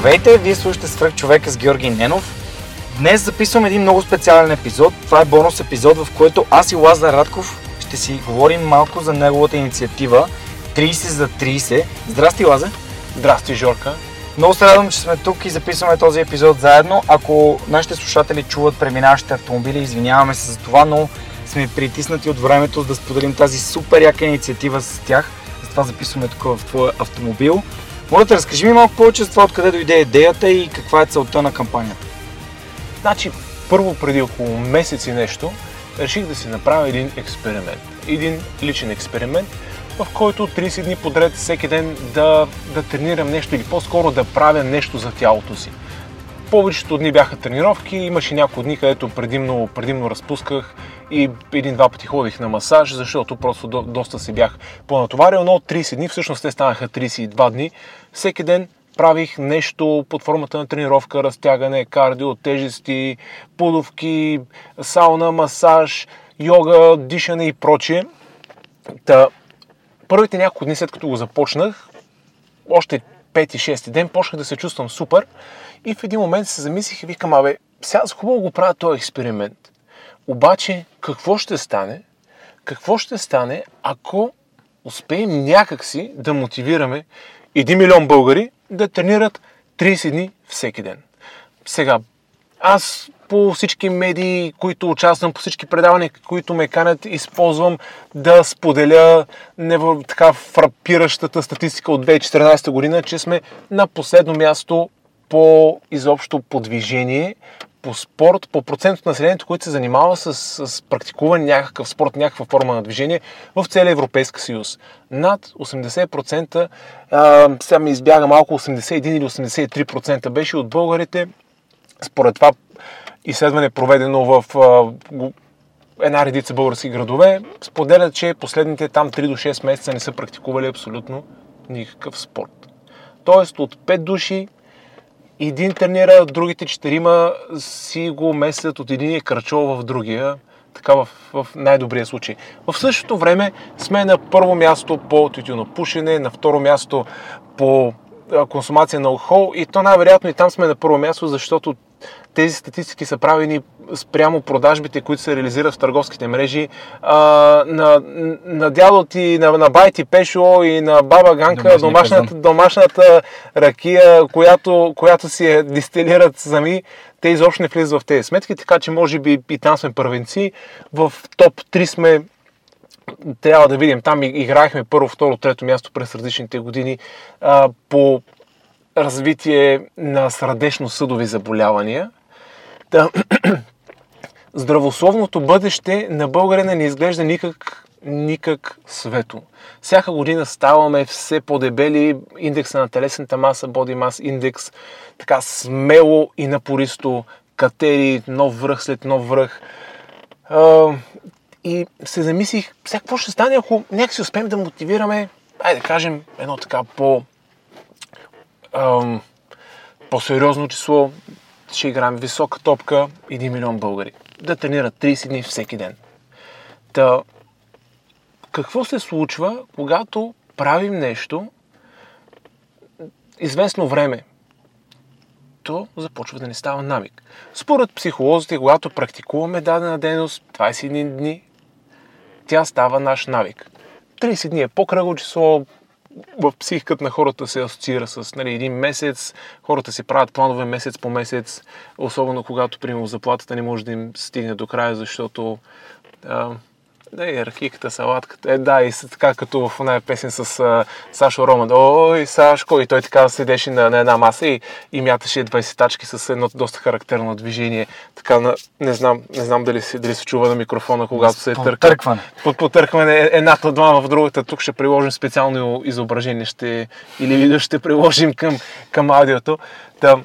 Здравейте, вие слушате Свръхчовека с Георги Ненов. Днес записвам един много специален епизод. Това е бонус епизод, в който аз и Лазар Радков ще си говорим малко за неговата инициатива 30 за 30. Здрасти, Лазар! Здрасти, Жорка! Много се радвам, че сме тук и записваме този епизод заедно. Ако нашите слушатели чуват преминаващите автомобили, извиняваме се за това, но сме притиснати от времето да споделим тази супер яка инициатива с тях. Затова записваме тук в твоя автомобил. Може да разкажи ми малко повече за това, откъде дойде идеята и каква е целта на кампанията? Значи, първо преди около месец и нещо, реших да си направя един експеримент. Един личен експеримент, в който 30 дни подред всеки ден да тренирам нещо или по-скоро да правя нещо за тялото си. Повечето дни бяха тренировки, имаше някои дни, където предимно разпусках и един-два пъти ходих на масаж, защото просто доста се бях понатоварил, но от 30 дни, всъщност те станаха 32 дни, всеки ден правих нещо под формата на тренировка, разтягане, кардио, тежести, пудовки, сауна, масаж, йога, дишане и прочие. Та, първите няколко дни след като го започнах, още 5-6 ден почнах да се чувствам супер и в един момент се замислих и викам, сега хубаво го правя този експеримент. Обаче, какво ще стане? Какво ще стане, ако успеем някакси да мотивираме 1 милион българи да тренират 30 дни всеки ден? Сега, аз по всички медии, които участвам, по всички предавания, които ме канят, използвам да споделя така фрапиращата статистика от 2014 година, че сме на последно място по изобщо подвижение, по спорт, по процент от населението, което се занимава с практикуване някакъв спорт, някаква форма на движение в целия Европейски съюз. Над 80%, сега ми избяга малко, 81 или 83% беше от българите. Според това изследване, проведено в една редица български градове, споделят, че последните там 3 до 6 месеца не са практикували абсолютно никакъв спорт. Тоест от 5 души, един тренира, другите четирима си го местят от единия кръчол в другия, така в най-добрия случай. В същото време сме на първо място по тютюнопушене, на второ място по консумация на алкохол и то най-вероятно и там сме на първо място, защото тези статистики са правени спрямо продажбите, които се реализират в търговските мрежи на дядо ти, на бай ти Пешо и на баба Ганка, домашната ракия, която си дистилират сами, те изобщо не влизат в тези сметки, така че може би и там сме първенци. В топ 3 сме, трябва да видим, там играехме първо, второ, трето място през различните години по развитие на сърдечно-съдови заболявания. Да. Здравословното бъдеще на българина не изглежда никак светло. Всяка година ставаме все по-дебели, индекса на телесната маса, body mass индекс, така смело и напористо, катери, нов връх след нов връх. И се замислих, сега какво ще стане, ако някак си успеем да мотивираме, да кажем, едно така по-сериозно число, ще играем висока топка, 1 милион българи. Да тренират 30 дни всеки ден. Та, какво се случва, когато правим нещо известно време? То започва да не става навик. Според психолозите, когато практикуваме дадена дейност 21 дни, тя става наш навик. 30 дни е по-кръгло число, в психиката на хората се асоциира с един месец, хората си правят планове месец по месец, особено когато, примерно, заплатата не може да им стигне до края, защото и ракиката, салатката, и така като в оная песен с Сашо Роман, ой, Сашко, и той така седеше на една маса и мяташе 20 тачки с едно доста характерно движение, така не знам дали се чува на микрофона, когато се търка. Потъркване едната длан в другата, тук ще приложим специално изображение, или видео ще приложим към аудиото. Да.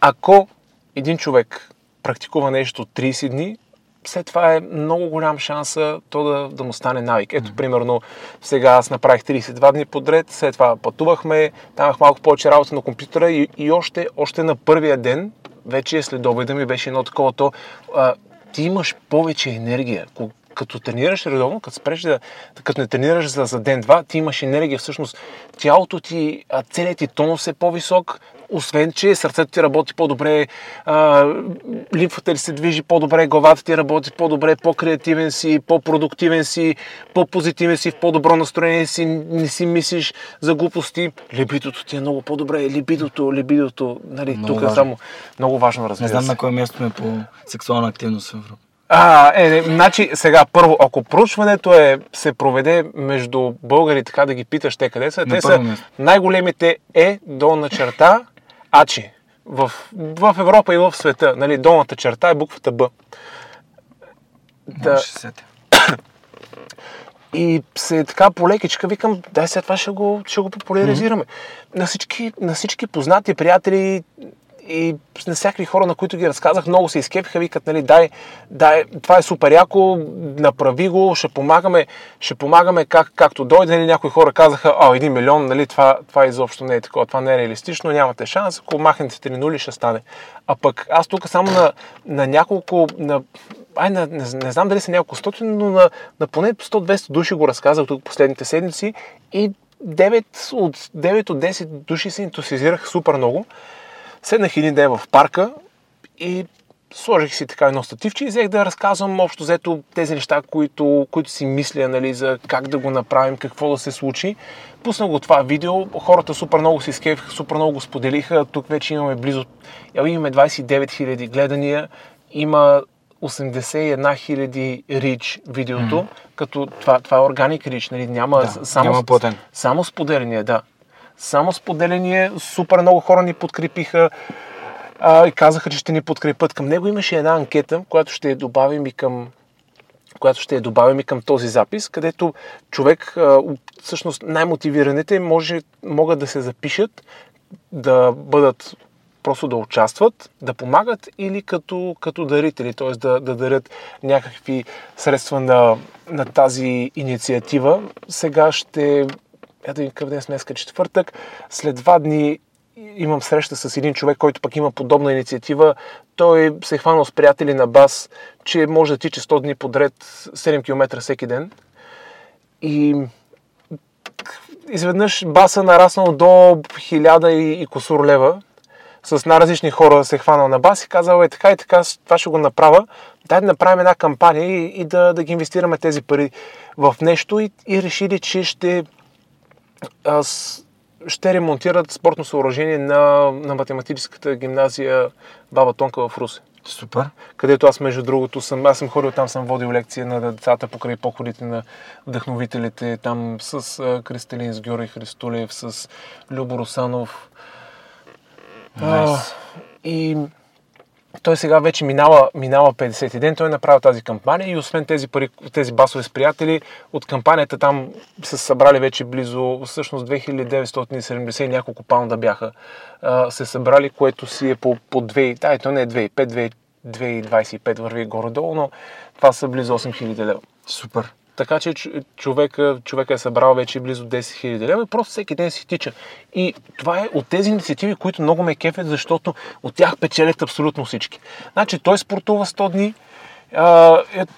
Ако един човек практикува нещо 30 дни, след това е много голям шанс то да му стане навик. Ето, примерно, сега аз направих 32 дни подред, след това пътувахме, давах малко повече работа на компютъра и още на първия ден, вече след обеда ми беше едно такова, ти имаш повече енергия. Като тренираш редовно, като не тренираш за ден-два, ти имаш енергия, всъщност тялото ти, целият ти тонус е по-висок, освен че сърцето ти работи по-добре, лимфата ти се движи по-добре, главата ти работи по-добре, по-креативен си, по-продуктивен си, по-позитивен си, в по-добро настроение си, не си мислиш за глупости. Либидото ти е много по-добре, либидото, тук важно. Е само много важно, разбира се. Не знам на кое място е по сексуална активност в Европа. Значи сега първо, ако проучването се проведе между българи, така да ги питаш те къде са, те са най-големите ачи в Европа и в света. Долната черта е буквата Б. И се така полекичка викам, сега това ще го популяризираме. На всички познати приятели и на всякакви хора, на които ги разказах, много се изкепиха, викат, дай, това е супер яко, направи го, ще помагаме както дойде. Някои хора казаха, 1 милион, това изобщо не е такова, това не е реалистично, нямате шанс, ако махнете 3 нули, ще стане. А пък аз тук само на няколко, не знам дали са няколко стотин, но на поне 100-200 души го разказах тук последните седмици и 9 от 10 души се ентусизираха супер много. Седнах един ден в парка и сложих си така едно стативче и взех да разказвам общо взето тези неща, които си мисля, за как да го направим, какво да се случи. Пуснах го това видео, хората супер много се изкефиха, супер много го споделиха. Тук вече имаме 29 000 гледания, има 81 000 рич видеото, като това е органик рич, няма, да, само платен. Само споделяния, да. Само споделение, супер много хора ни подкрепиха и казаха, че ще ни подкрепят. Към него имаше една анкета, която ще я добавим и към този запис, където човек, всъщност най-мотивираните могат да се запишат, да бъдат просто да участват, да помагат или като дарители, т.е. да дарят някакви средства на тази инициатива. Сега ще... Ето и къв ден сме, четвъртък. След 2 дни имам среща с един човек, който пък има подобна инициатива. Той се е хванал с приятели на бас, че може да тича 100 дни подред, 7 км всеки ден. И изведнъж баса нараснал до 1000 и кусур лева. С най-различни хора се е хванал на бас и казал, така и така, това ще го направя. Дай да направим една кампания и да ги инвестираме тези пари в нещо и решили, че ще ремонтират спортно съоръжение на математическата гимназия Баба Тонка в Русе. Супер. Където аз, между другото, съм ходил там, съм водил лекция на децата покрай походите на вдъхновителите, там с Кристалин, с Георги Христолев, с Любо Русанов. Nice. И той сега вече минава 50 ден, той направил тази кампания и освен тези басови с приятели, от кампанията там са събрали вече близо, всъщност 2970 няколко паунда бяха се събрали, което си е по 2, то не е 2,5, 2,25 върви горе-долу, но това са близо 8000 лева. Супер! Така че човека е събрал вече близо 10 000 лева и просто всеки ден си тича. И това е от тези инициативи, които много ме кефят, защото от тях печелят абсолютно всички. Значи той спортува 100 дни,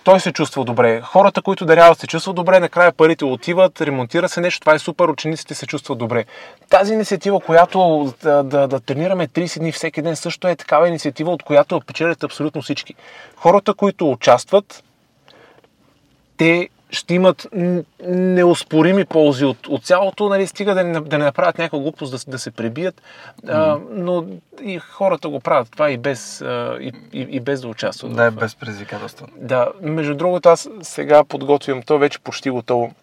той се чувства добре. Хората, които даряват, се чувстват добре, накрая парите отиват, ремонтира се нещо, това е супер, учениците се чувстват добре. Тази инициатива, която да тренираме 30 дни всеки ден, също е такава инициатива, от която печелят абсолютно всички. Хората, които участват, те ще имат неоспорими ползи от цялото, нали, стига да не направят някаква глупост, да се пребият, но и хората го правят това и без да участват. Да, без предизвикателство. Да, между другото, аз сега подготвям, то вече почти готово.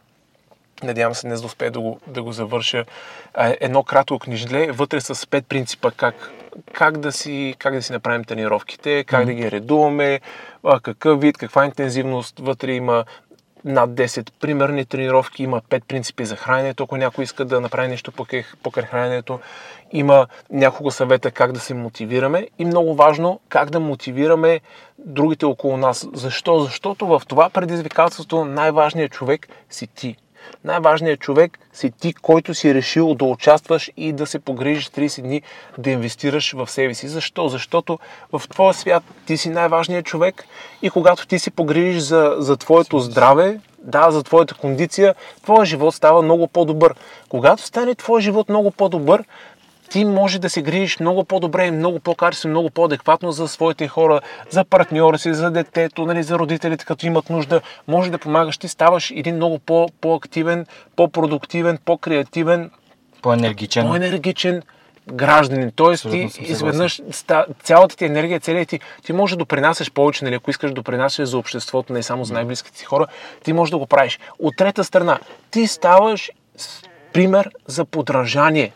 Надявам се днес да успея да го завърша. Едно кратко книжле, вътре с 5 принципа как да си направим тренировките, как да ги редуваме, какъв вид, каква интензивност. Вътре има над 10 примерни тренировки, има 5 принципи за храненето, ако някой иска да направи нещо покрай храненето. Има няколко съвета как да се мотивираме и много важно как да мотивираме другите около нас. Защо? Защото в това предизвикателство най-важният човек си ти. Най-важният човек си ти, който си решил да участваш и да се погрижиш 30 дни, да инвестираш в себе си. Защо? Защото в твоя свят ти си най-важният човек и когато ти се погрижиш за твоето здраве, да, за твоята кондиция, твоя живот става много по-добър. Когато стане твоя живот много по-добър, ти може да се грижиш много по-добре и много по-качествено, много по-адекватно за своите хора, за партньора си, за детето, нали, за родителите, като имат нужда. Може да помагаш, ти ставаш един много по-активен, по-продуктивен, по-креативен, по-енергичен гражданин. Тоест ти изведнъж цялата ти енергия, целият ти можеш да допринасяш повече, нали, ако искаш да допринасяш за обществото, не само за най-близките си хора, ти можеш да го правиш. От трета страна, ти ставаш пример за подражание.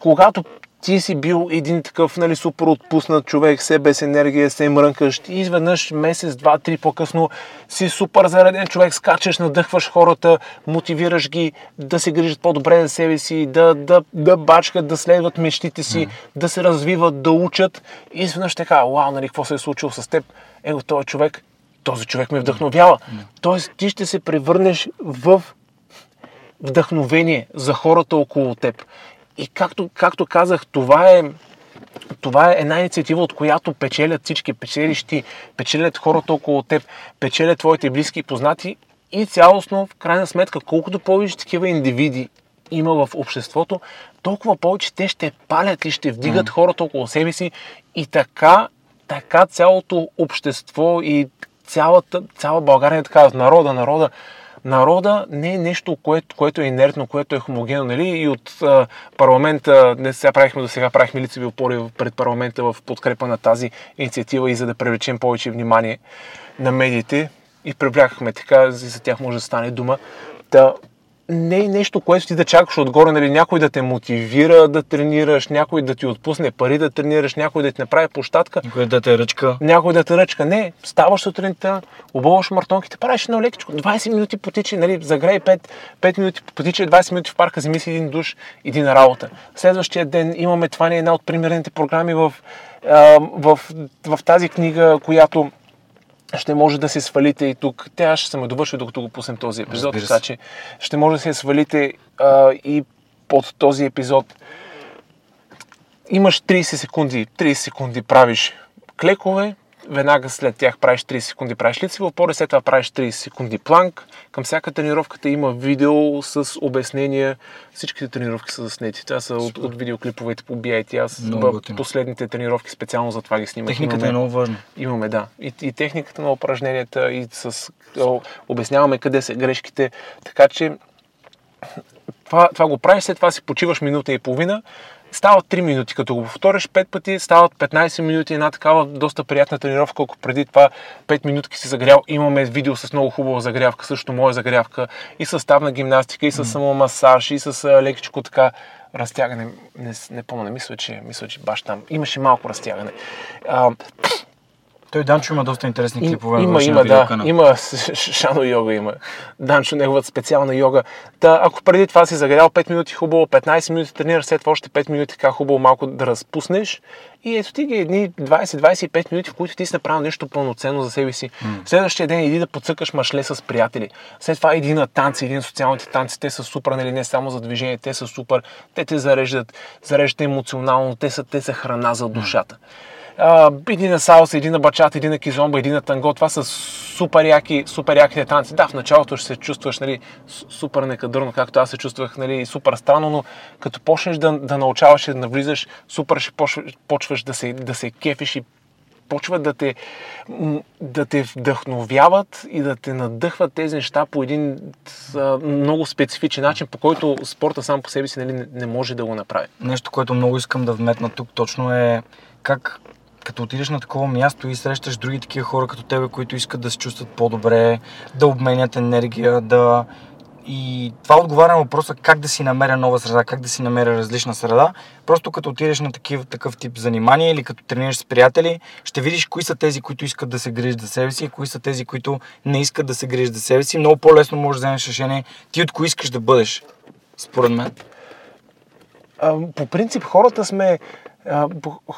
Когато ти си бил един такъв, нали, супер отпуснат човек, се без енергия, се мрънкаш, и изведнъж месец, два, три по-късно си супер зареден човек, скачаш, надъхваш хората, мотивираш ги да се грижат по-добре за себе си, да бачкат, да следват мечтите си, да се развиват, да учат. И изведнъж така, вау, нали, какво се е случило с теб? Его, този човек ме вдъхновява. Тоест ти ще се превърнеш в вдъхновение за хората около теб. И както казах, това е една инициатива, от която печелят всички, печелиш ти, печелят хората около теб, печелят твоите близки и познати и цялостно, в крайна сметка, колкото повече такива индивиди има в обществото, толкова повече те ще палят и ще вдигат хората около себе си и така цялото общество и цяла България, така народа не е нещо, което е инертно, което е хомогенно, нали? И от парламента, сега правихме лицеви опори пред парламента в подкрепа на тази инициатива и за да привлечем повече внимание на медиите и привлякахме така, за тях може да стане дума. Да, не е нещо, което ти да чакаш отгоре, нали? Някой да те мотивира да тренираш, някой да ти отпусне пари да тренираш, някой да ти направи площадка. Някой да те ръчка. Не, ставаш сутринта, обуваш мартонките, правиш едно лекичко, 20 минути потича, нали? Загрей 5 минути, потича 20 минути в парка, вземи си един душ, иди на работа. Следващия ден имаме, това не е една от примерните програми в тази книга, която ще може да се свалите и тук. Тя ще се ме довърши, докато го пуснем този епизод. Така че ще може да се свалите и под този епизод. Имаш 30 секунди правиш клекове, веднага след тях правиш 30 секунди, правиш лицеви опори, след това правиш 30 секунди планк. Към всяка тренировката има видео с обяснения. Всичките тренировки са заснети. Това са от видеоклиповете по BIT. Последните тренировки специално за това ги снимах. Техниката е много важна. Имаме, да. И техниката на упражненията, и обясняваме къде са грешките. Така че това го правиш, след това си почиваш минута и половина. Стават 3 минути, като го повториш 5 пъти, стават 15 минути, една такава доста приятна тренировка, ако преди това 5 минутки си загрял. Имаме видео с много хубава загрявка, също моя загрявка, и с ставна гимнастика, и с самомасаж, и с лекичко така разтягане. Не помня, мисля, че баш там имаше малко разтягане. Той Данчо има доста интересни клипове. Има Шано йога има. Данчо, неговата специална йога. Та, ако преди това си загрял 5 минути хубаво, 15 минути тренираш, след това още 5 минути така хубаво малко да разпуснеш. И ето ти ги едни 20-25 минути, в които ти си направил нещо пълноценно за себе си. Следващия ден иди да подсъкаш машле с приятели. След това иди на танци, иди на социалните танци. Те са супер, нали, не само за движение, те са супер. Те те зареждат емоционално, те са храна за душата. Иди на салса, иди на бачата, иди на кизомба, иди на танго. Това са супер яки танци. Да, в началото ще се чувстваш, нали, супер некадърно, както аз се чувствах, нали, супер странно, но като почнеш да научаваш и да навлизаш, супер ще почваш да се кефиш и почват да те вдъхновяват и да те надъхват тези неща по един много специфичен начин, по който спорта сам по себе си, нали, не може да го направи. Нещо, което много искам да вметна тук точно е как като отидеш на такова място и срещаш други такива хора като тебе, които искат да се чувстват по-добре, да обменят енергия, да... И това отговаря на въпроса как да си намеря нова среда, как да си намеря различна среда. Просто като отидеш на такъв тип занимания или като тренираш с приятели, ще видиш кои са тези, които искат да се грижат за себе си и кои са тези, които не искат да се грижат за себе си. Много по-лесно можеш да вземеш решение ти от кои искаш да бъдеш, според мен. По принцип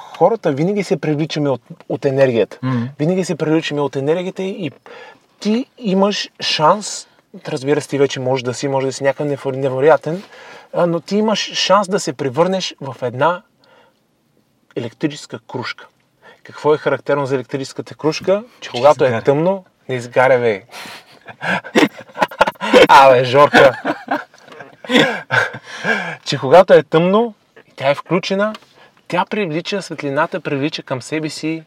хората винаги се привличаме от енергията. Mm-hmm. Винаги се привличаме от енергията и ти имаш шанс. Разбира се, ти вече може да си някакъв невероятен, но ти имаш шанс да се превърнеш в една електрическа кружка. Какво е характерно за електрическата кружка? Че когато е тъмно, не изгаря, бе. Абе, Жорка! Че когато е тъмно и тя е включена, тя привлича светлината, привлича към себе си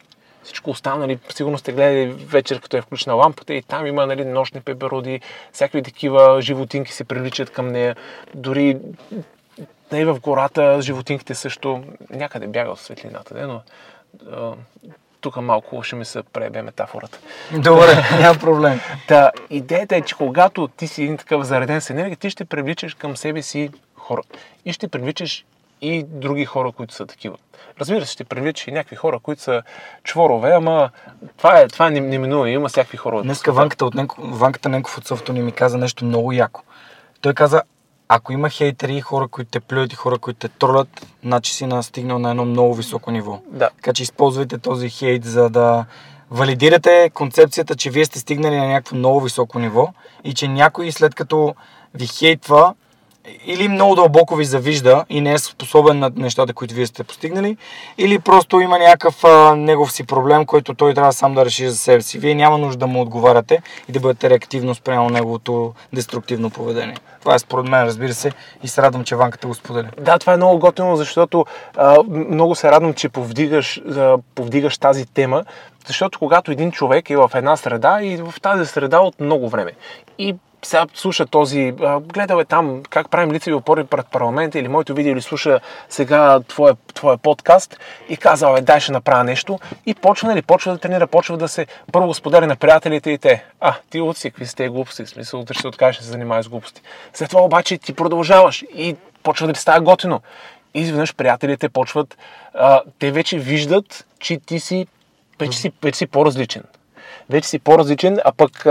всичко останали. Сигурно сте гледали вечер, като е включена лампата и там има, нали, нощни пеперуди, всякакви такива животинки се привличат към нея. Дори и в гората животинките също някъде бягат светлината, но тук малко ще ми се пребе метафората. Добре, няма проблем. Та, идеята е, че когато ти си един такъв зареден с енергия, ти ще привличаш към себе си хора и ще привличаш и други хора, които са такива. Разбира се, ще привлича и някакви хора, които са чворове, ама това е неминуемо, има всякакви хора. Днеска Ванкът Ненков от Софтуни ми каза нещо много яко. Той каза, ако има хейтери, хора, които те плюят и хора, които те тролят, значи си настигнал на едно много високо ниво. Да. Така че използвайте този хейт, за да валидирате концепцията, че вие сте стигнали на някакво много високо ниво и че някой, след като ви хейтва, или много дълбоко ви завижда и не е способен на нещата, които вие сте постигнали, или просто има някакъв негов си проблем, който той трябва сам да реши за себе си. Вие няма нужда да му отговаряте и да бъдете реактивно спрямо неговото деструктивно поведение. Това е според мен, разбира се, и се радвам, че Ванката го споделя. Да, това е много готино, защото много се радвам, че повдигаш тази тема, защото когато един човек е в една среда и в тази среда от много време и сега слуша този, гледал е там как правим лицеви опори пред парламента или моето видео, или слуша сега твоя подкаст и казал, дай ще направя нещо и почва да тренира, почва да се първо споделя на приятелите и те, ти луци, какви сте глупости, в смисъл, утре ще откажеш да се занимаваш с глупости. След това обаче ти продължаваш и почва да ти става готино. И изведнъж приятелите почват, те вече виждат, че ти си вече си по-различен. Вече си по-различен, а пък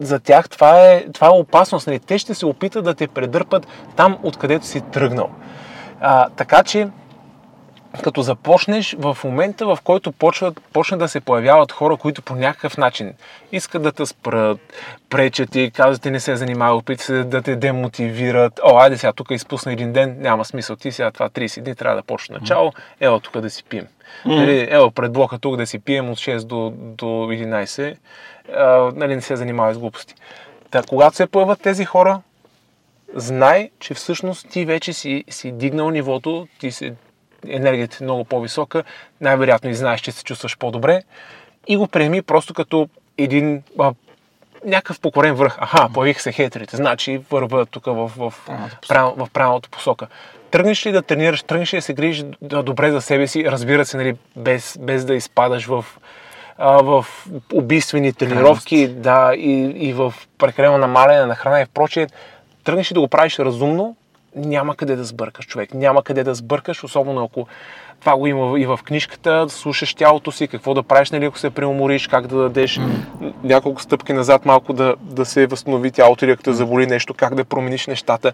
за тях това е опасност. Нали? Те ще се опитат да те предърпат там, откъдето си тръгнал. Така че, като започнеш в момента, в който почне да се появяват хора, които по някакъв начин искат да те спрат, пречат и казват, ти не се занимава, опитат се да те демотивират. Айде сега, тук изпусна един ден, няма смисъл. Ти сега това 30 дни трябва да почне начало. Ело тук да си пием. Ело пред блока тук да си пием от 6 до 11. Не се занимава с глупости. Та, когато се появят тези хора, знай, че всъщност ти вече си дигнал нивото, енергията е много по-висока, най-вероятно и знаеш, че се чувстваш по-добре и го приеми просто като един някакъв покорен връх. Появих се хейтерите, значи върват тук в правилната посока. Тръгнеш ли да тренираш, тръгнеш ли да се грижиш добре за себе си, разбира се, нали, без да изпадаш в убийствени тренировки, да, и в прекалено намаляне на храна и прочее, тръгнеш ли да го правиш разумно, няма къде да сбъркаш, човек. Няма къде да сбъркаш, особено ако това го има и в книжката, слушаш тялото си, какво да правиш, нали, ако се преумориш, как да дадеш няколко стъпки назад, малко да се възстанови тялото или ако те заболи нещо, как да промениш нещата.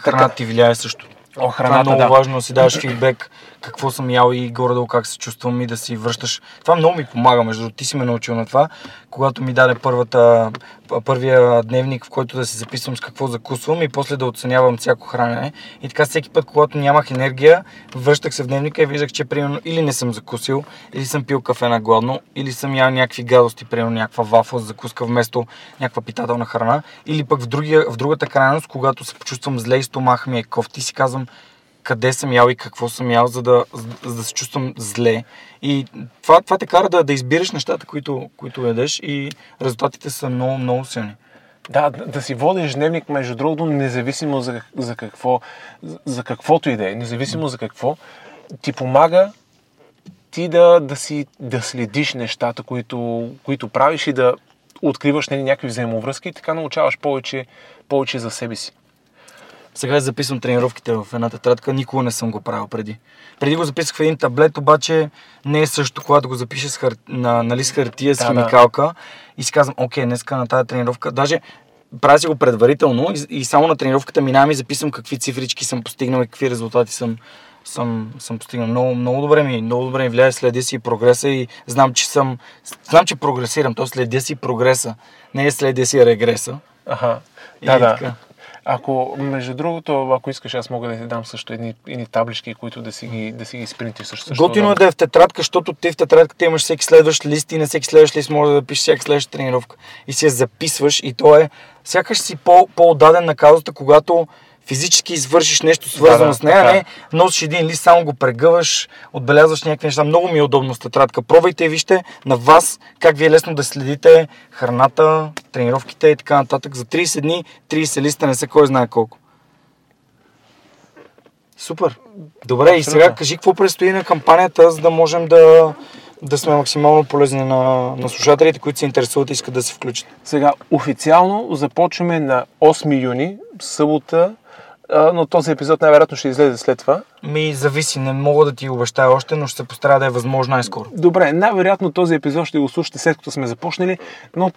Храната ти влияе също. Храната, това е много важно, да си даваш фидбек, какво съм ял и горе-долу как се чувствам и да си връщаш. Това много ми помага, между другото, ти си ме научил на това, когато ми даде първия дневник, в който да си записвам с какво закусвам и после да оценявам всяко хранене. И така всеки път, когато нямах енергия, връщах се в дневника и виждах, че примерно или не съм закусил, или съм пил кафе на гладно, или съм ял някакви гадости, примерно някаква вафла закуска вместо някаква питателна храна, или пък в другата крайност, когато се почувствам зле и стомаха ми е кофти, си казвам, къде съм ял и какво съм ял, за да се чувствам зле. И това те кара да избираш нещата, които ядеш, и резултатите са много, много силни. Да, да си водиш дневник, между другото, независимо за какво, за каквото и да е, независимо за какво, ти помага ти да следиш нещата, които правиш, и да откриваш някакви взаимовръзки, и така научаваш повече за себе си. Сега записвам тренировките в една тетрадка, никога не съм го правил преди. Преди го записах в един таблет, обаче не е също, когато го запишеш на лист хартия с химикалка, и си казвам, окей, днеска на тази тренировка, даже правя си го предварително и само на тренировката минавам и записвам какви цифрички съм постигнал и какви резултати съм постигнал. Много добре ми влияе, следя си прогреса, и знам, че прогресирам, т.е. следя си прогреса, не е следя си регреса. Аха, така. Ако, между другото, ако искаш, аз мога да ти дам също едни таблички, които да си ги спринти също. Готино е да е в тетрадка, защото ти в тетрадката имаш всеки следващ лист, и на всеки следващ лист може да пишеш всяка следваща тренировка. И си я записваш, и то е сякаш си по-отдаден на каузата, когато физически извършиш нещо свързано с нея, не носиш един лист, само го прегъваш, отбелязваш някакви неща. Много ми е удобно с тетрадка. Пробвайте и вижте на вас как ви е лесно да следите храната, тренировките и така нататък. За 30 дни, 30 листа не са кой знае колко. Супер! Добре, абсолютно. И сега кажи какво предстои на кампанията, за да можем да сме максимално полезни на слушателите, които се интересуват и искат да се включат. Сега официално започваме на 8 юни, събота, но този епизод най-вероятно ще излезе след това. Зависи, не мога да ти обещая още, но ще се постарая да е възможно най-скоро. Добре, най-вероятно този епизод ще го слушате след като сме започнали, но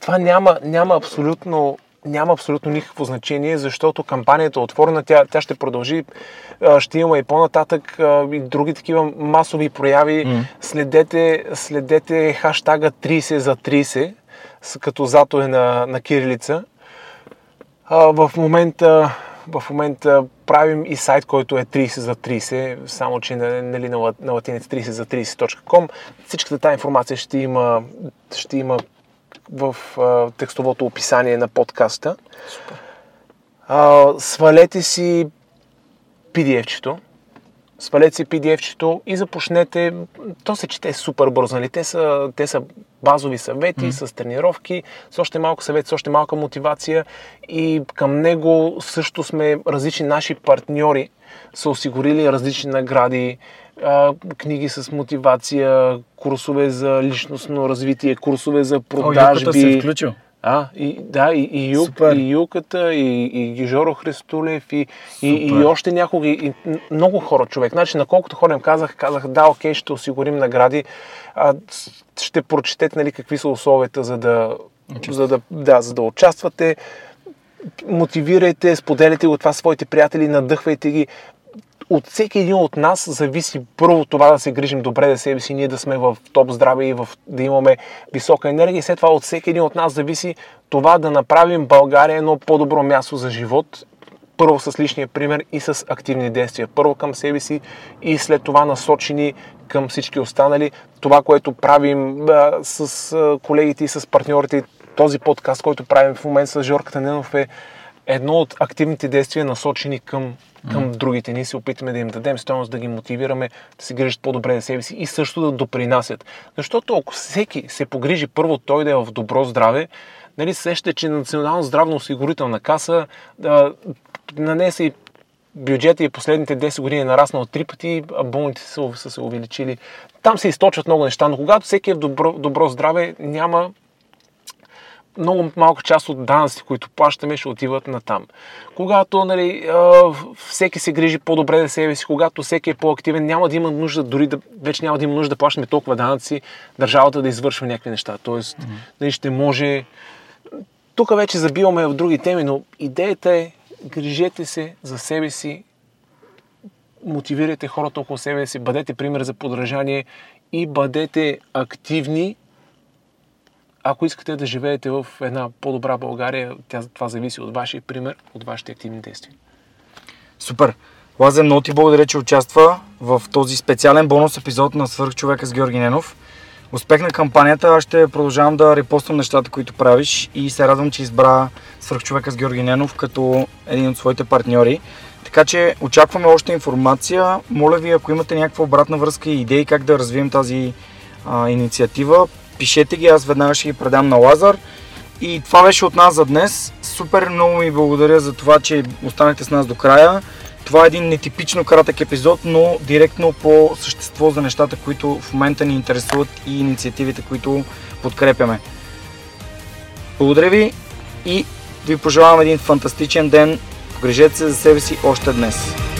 това няма абсолютно никакво значение, защото кампанията е отворена, тя ще продължи, ще има и по-нататък и други такива масови прояви. Следете хаштага 30 за 30, като зато е на кирилица. В момента правим и сайт, който е 30 за 30, само че на латинец 30 за 30.com. Всичката тази информация ще има в текстовото описание на подкаста. Свалете си PDF-чето. И започнете. То се чете супер бързо, нали? Те са базови съвети, с тренировки, с още малко съвет, с още малка мотивация, и към него също сме различни наши партньори, са осигурили различни награди, книги с мотивация, курсове за личностно развитие, курсове за продажби. Юката се е включил. И Юката, и Георги Христолев, и още някои, и много хора, човек. Значи, на колкото хора им казах, да, окей, ще осигурим награди, ще прочетете, нали, какви са условията, за да участвате. Мотивирайте, споделяйте го това своите приятели, надъхвайте ги. От всеки един от нас зависи първо това да се грижим добре за себе си, ние да сме в топ здраве и да имаме висока енергия, и след това от всеки един от нас зависи това да направим България едно по-добро място за живот, първо с личния пример и с активни действия, първо към себе си и след това насочени към всички останали. Това, което правим с колегите и с партньорите, този подкаст, който правим в момента с Георги Ненов, е едно от активните действия, насочени към другите. Ние се опитаме да им дадем стойност, да ги мотивираме, да се грижат по-добре за себе си и също да допринасят. Защото ако всеки се погрижи първо той да е в добро здраве, нали, сещате, че Национална здравноосигурителна каса нанесе и бюджета и последните 10 години нараснал 3 пъти, а болните са се увеличили. Там се източват много неща, но когато всеки е в добро здраве, няма много малка част от данъците, които плащаме, ще отиват натам. Когато всеки се грижи по-добре за себе си, когато всеки е по-активен, няма да има нужда, вече няма да има нужда да плащаме толкова данъци, държавата да извършва някакви неща. Тоест, ще може... Тук вече забиваме в други теми, но идеята е, грижете се за себе си, мотивирайте хората около себе си, бъдете пример за подражание и бъдете активни. Ако искате да живеете в една по-добра България, това зависи от вашия пример, от вашите активни действия. Супер! Лазар, много ти благодаря, че участва в този специален бонус епизод на Свърхчовека с Георги Ненов. Успех на кампанията, аз ще продължавам да репостам нещата, които правиш и се радвам, че избра Свръхчовека с Георги Ненов като един от своите партньори. Така че очакваме още информация. Моля ви, ако имате някаква обратна връзка и идеи как да развием тази инициатива, пишете ги, аз веднага ще ги предам на Лазар. И това беше от нас за днес. Супер много ви благодаря за това, че останахте с нас до края. Това е един нетипично кратък епизод, но директно по същество за нещата, които в момента ни интересуват и инициативите, които подкрепяме. Благодаря ви и ви пожелавам един фантастичен ден. Погрижете се за себе си още днес.